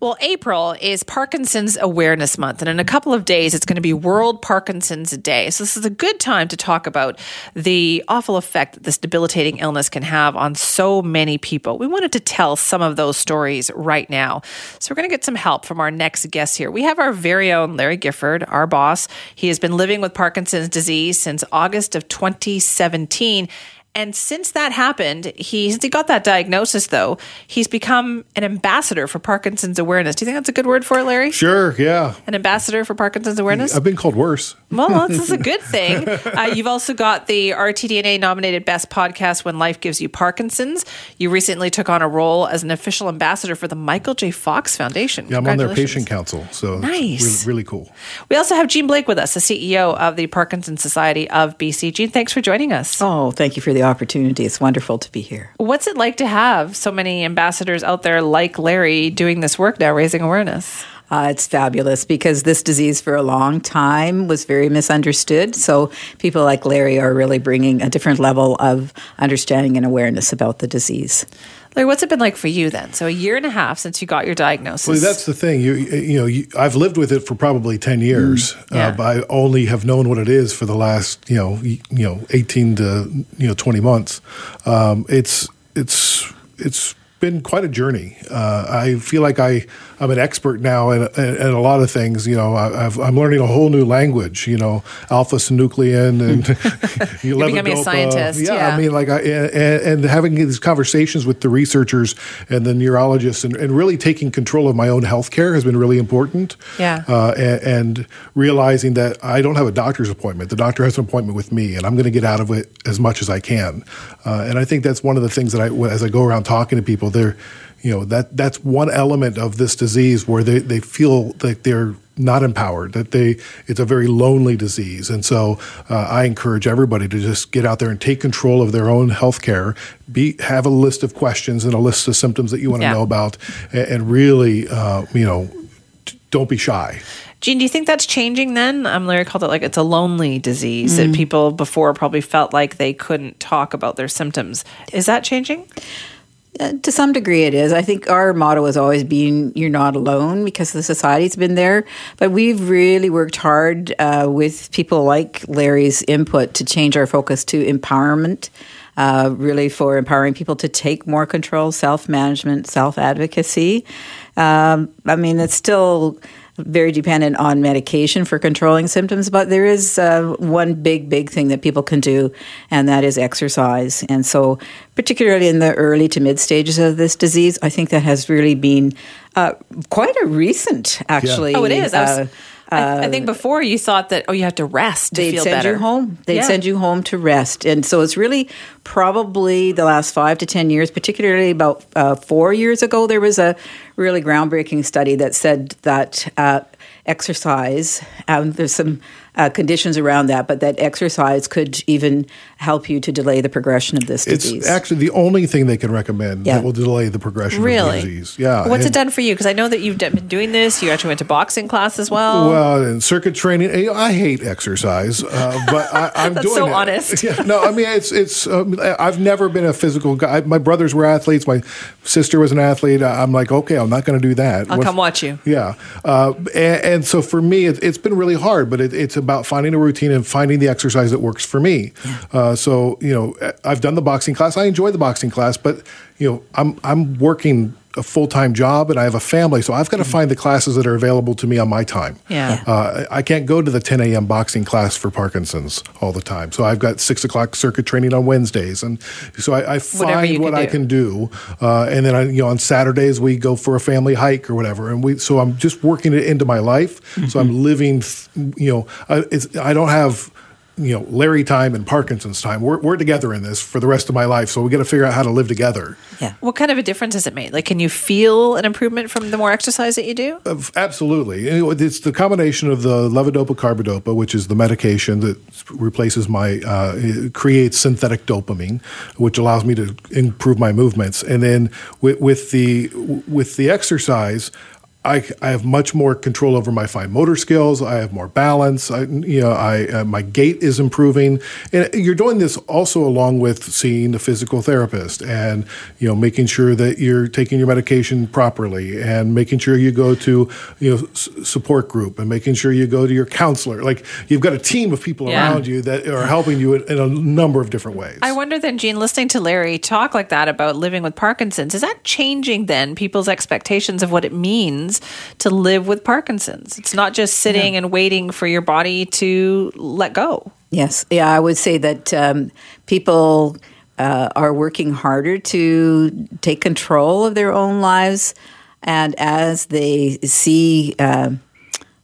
Well, April is Parkinson's Awareness Month, and in a couple of days, it's going to be World Parkinson's Day. So this is a good time to talk about the awful effect that this debilitating illness can have on so many people. We wanted to tell some of those stories right now. So we're going to get some help from our next guest here. We have our very own Larry Gifford, our boss. He has been living with Parkinson's disease since August of 2017. And since that happened, since he got that diagnosis, though, he's become an ambassador for Parkinson's awareness. Do you think that's a good word for it, Larry? Sure, yeah. An ambassador for Parkinson's awareness? I've been called worse. Well, this is a good thing. You've also got the RTDNA-nominated Best Podcast, When Life Gives You Parkinson's. You recently took on a role as an official ambassador for the Michael J. Fox Foundation. Yeah, I'm on their patient council, so nice. It's really cool. We also have Jean Blake with us, the CEO of the Parkinson Society of BC. Jean, thanks for joining us. Oh, thank you for the opportunity. It's wonderful to be here. What's it like to have so many ambassadors out there like Larry doing this work now, raising awareness? It's fabulous because this disease for a long time was very misunderstood. So people like Larry are really bringing a different level of understanding and awareness about the disease. Larry, what's it been like for you then? So a year and a half since you got your diagnosis. Well, that's the thing. I've lived with it for probably 10 years. Yeah. But I only have known what it is for the last, 18 to 20 months. It's been quite a journey. I feel like I'm an expert now in a lot of things. I'm learning a whole new language. Alpha-synuclein and levodopa. You're becoming a scientist. Yeah. And having these conversations with the researchers and the neurologists and really taking control of my own healthcare has been really important. Yeah. And realizing that I don't have a doctor's appointment. The doctor has an appointment with me, and I'm going to get out of it as much as I can. And I think that's one of the things that as I go around talking to people. That's one element of this disease where they feel like they're not empowered, it's a very lonely disease. And so I encourage everybody to just get out there and take control of their own healthcare, have a list of questions and a list of symptoms that you want to know about, and really, don't be shy. Jean, do you think that's changing then? Larry called it it's a lonely disease that people before probably felt like they couldn't talk about their symptoms. Is that changing? To some degree it is. I think our motto has always been, you're not alone, because the society's been there. But we've really worked hard with people like Larry's input to change our focus to empowerment, really for empowering people to take more control, self-management, self-advocacy. It's still very dependent on medication for controlling symptoms, but there is one big thing that people can do, and that is exercise. And so particularly in the early to mid stages of this disease, I think that has really been quite a recent, actually. Yeah. Oh, it is. I think before you thought that, you have to rest to feel better. They'd send you home. They'd send you home to rest. And so it's really probably the last 5 to 10 years, particularly about 4 years ago, there was a really groundbreaking study that said that exercise, there's some conditions around that, but that exercise could even help you to delay the progression of this disease. It's actually the only thing they can recommend that will delay the progression of the disease. Yeah. What's it done for you? Because I know that you've been doing this. You actually went to boxing class as well. Well, and circuit training. I hate exercise, but I'm doing it. That's so honest. Yeah, no, it's. I've never been a physical guy. My brothers were athletes. My sister was an athlete. I'm like, okay, I'm not going to do that. I'll come watch you. Yeah. And so for me, it's been really hard, but it's about finding a routine and finding the exercise that works for me. I've done the boxing class. I enjoy the boxing class, but I'm working a full-time job and I have a family, so I've got to find the classes that are available to me on my time. Yeah. I can't go to the 10 a.m. boxing class for Parkinson's all the time. So I've got 6 o'clock circuit training on Wednesdays. And so I find what I can do. And then on Saturdays we go for a family hike or whatever. And so I'm just working it into my life. Mm-hmm. So I'm living, I don't have Larry time and Parkinson's time. We're together in this for the rest of my life, so we got to figure out how to live together. Yeah. What kind of a difference has it made? Like, can you feel an improvement from the more exercise that you do? Absolutely. It's the combination of the levodopa-carbidopa, which is the medication that replaces my creates synthetic dopamine, which allows me to improve my movements, and then with the exercise. I have much more control over my fine motor skills. I have more balance. My gait is improving. And you're doing this also along with seeing the physical therapist and, making sure that you're taking your medication properly and making sure you go to, support group and making sure you go to your counselor. Like, you've got a team of people around you that are helping you in a number of different ways. I wonder then, Gene, listening to Larry talk like that about living with Parkinson's, is that changing then people's expectations of what it means to live with Parkinson's? It's not just sitting and waiting for your body to let go. Yes. Yeah, I would say that people are working harder to take control of their own lives. And as they see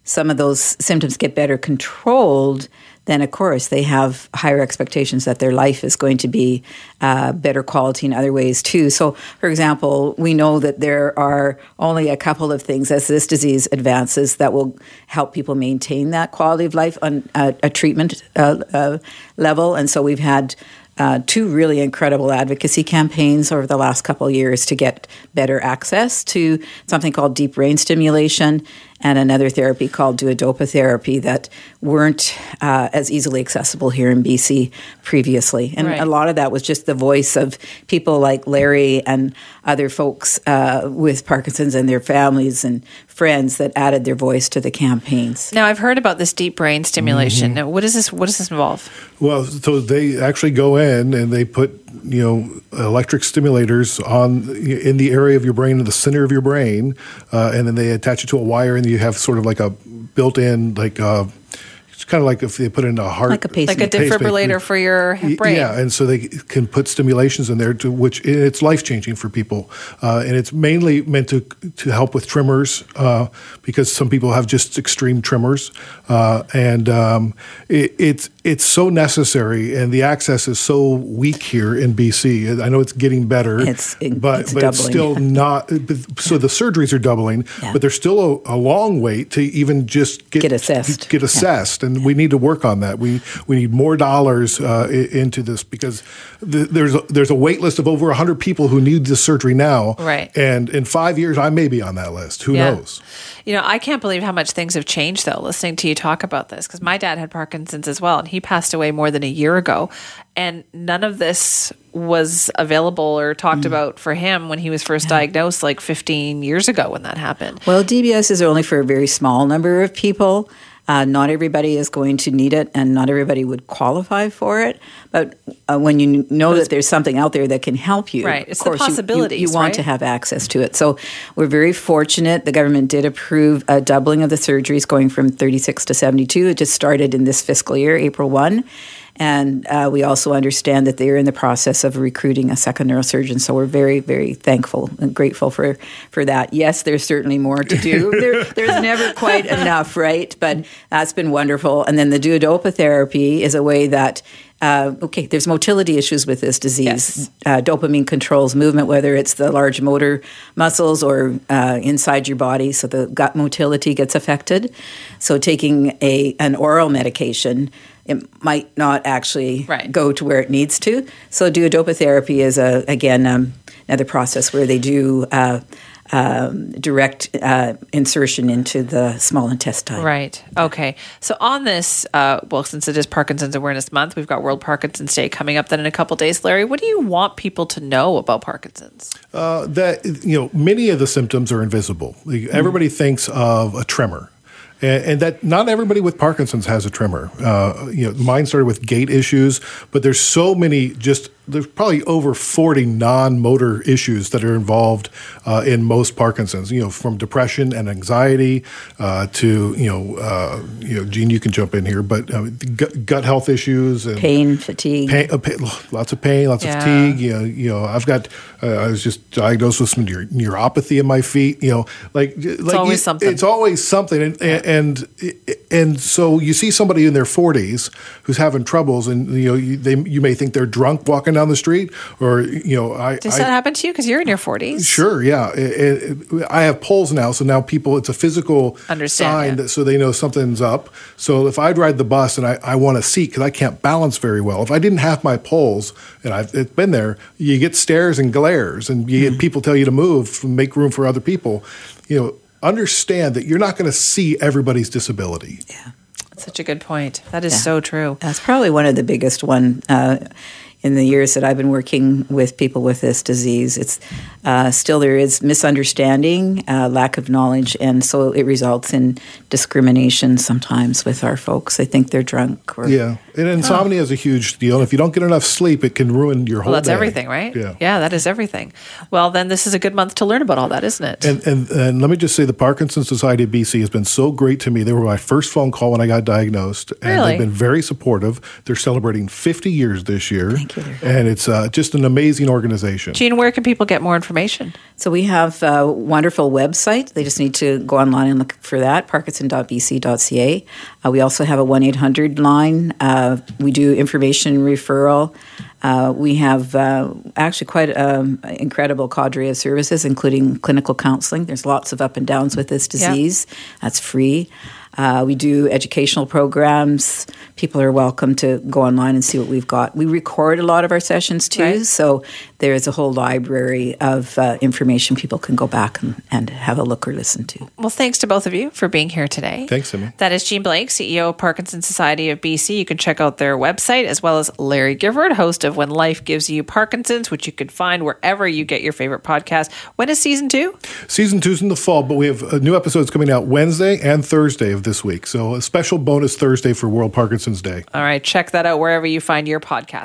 some of those symptoms get better controlled, then, of course, they have higher expectations that their life is going to be better quality in other ways, too. So, for example, we know that there are only a couple of things as this disease advances that will help people maintain that quality of life on a treatment level. And so we've had two really incredible advocacy campaigns over the last couple of years to get better access to something called deep brain stimulation and another therapy called duodopa therapy that weren't as easily accessible here in BC previously. And a lot of that was just the voice of people like Larry and other folks with Parkinson's and their families and friends that added their voice to the campaigns. Now, I've heard about this deep brain stimulation. Now, what does this involve? Well, so they actually go in and they put electric stimulators in the area of your brain, in the center of your brain, and then they attach it to a wire, and you have sort of like a built-in, it's kind of like if they put in a heart, like a pacemaker, like a defibrillator for your brain. Yeah, and so they can put stimulations in there, which it's life-changing for people, and it's mainly meant to help with tremors because some people have just extreme tremors, it's so necessary, and the access is so weak here in BC. I know it's getting better, but it's still not. So the surgeries are doubling, but there's still a long wait to even just get assessed. And we need to work on that. We need more dollars into this because there's a wait list of over 100 people who need this surgery now. Right. And in 5 years, I may be on that list. Who knows? I can't believe how much things have changed, though, listening to you talk about this, because my dad had Parkinson's as well, and he passed away more than a year ago. And none of this was available or talked about for him when he was first diagnosed, like 15 years ago when that happened. Well, DBS is only for a very small number of people. Not everybody is going to need it, and not everybody would qualify for it. But when you know that there's something out there that can help you, it's of course, the possibilities, you want to have access to it. So we're very fortunate. The government did approve a doubling of the surgeries, going from 36 to 72. It just started in this fiscal year, April 1. And we also understand that they're in the process of recruiting a second neurosurgeon. So we're very, very thankful and grateful for that. Yes, there's certainly more to do. There's never quite enough, right? But that's been wonderful. And then the duodopa therapy is a way that there's motility issues with this disease. Yes. Dopamine controls movement, whether it's the large motor muscles or inside your body, so the gut motility gets affected. So taking an oral medication, it might not actually go to where it needs to. So duodopa therapy is, another process where they do direct insertion into the small intestine. Right. Okay. So on this, since it is Parkinson's Awareness Month, we've got World Parkinson's Day coming up then in a couple of days. Larry, what do you want people to know about Parkinson's? That many of the symptoms are invisible. Everybody thinks of a tremor. And that not everybody with Parkinson's has a tremor. Mine started with gait issues, but there's so many just there's probably over 40 non-motor issues that are involved in most Parkinson's. You know, from depression and anxiety to Gene, you can jump in here, but gut health issues, and pain, fatigue, lots of pain, lots of fatigue. You know, I've got I was just diagnosed with some neuropathy in my feet. You know, like it's always something. It's always something, and so you see somebody in their 40s who's having troubles, and you may think they're drunk walking down the street, or does that happen to you? Because you're in your 40s. Sure, yeah. I have polls now, so now people, it's a physical sign, that, so they know something's up. So if I ride the bus and I want a seat because I can't balance very well, if I didn't have my polls, and it's been there, you get stares and glares, and you get people tell you to move, make room for other people. You know, understand that you're not going to see everybody's disability. Yeah, that's such a good point. That is so true. That's probably one of the biggest one. In the years that I've been working with people with this disease, it's still there is misunderstanding, lack of knowledge, and so it results in discrimination sometimes with our folks. They think they're drunk. And insomnia is a huge deal. And if you don't get enough sleep, it can ruin your whole day. Well, that's everything, right? Yeah, that is everything. Well, then this is a good month to learn about all that, isn't it? And let me just say the Parkinson Society of BC has been so great to me. They were my first phone call when I got diagnosed. And they've been very supportive. They're celebrating 50 years this year. Thank you. And it's just an amazing organization. Gene, where can people get more information? So we have a wonderful website. They just need to go online and look for that, parkinson.bc.ca. We also have a 1-800 line. We do information referral. We have actually quite an incredible cadre of services, including clinical counseling. There's lots of up and downs with this disease. Yeah. That's free. We do educational programs. People are welcome to go online and see what we've got. We record a lot of our sessions too, so there is a whole library of information people can go back and have a look or listen to. Well, thanks to both of you for being here today. Thanks, Simi. That is Jean Blake, CEO of Parkinson Society of BC. You can check out their website, as well as Larry Gifford, host of When Life Gives You Parkinson's, which you can find wherever you get your favorite podcast. When is season 2? Season 2's in the fall, but we have new episodes coming out Wednesday and Thursday of this week. So a special bonus Thursday for World Parkinson's Day. All right. Check that out wherever you find your podcast.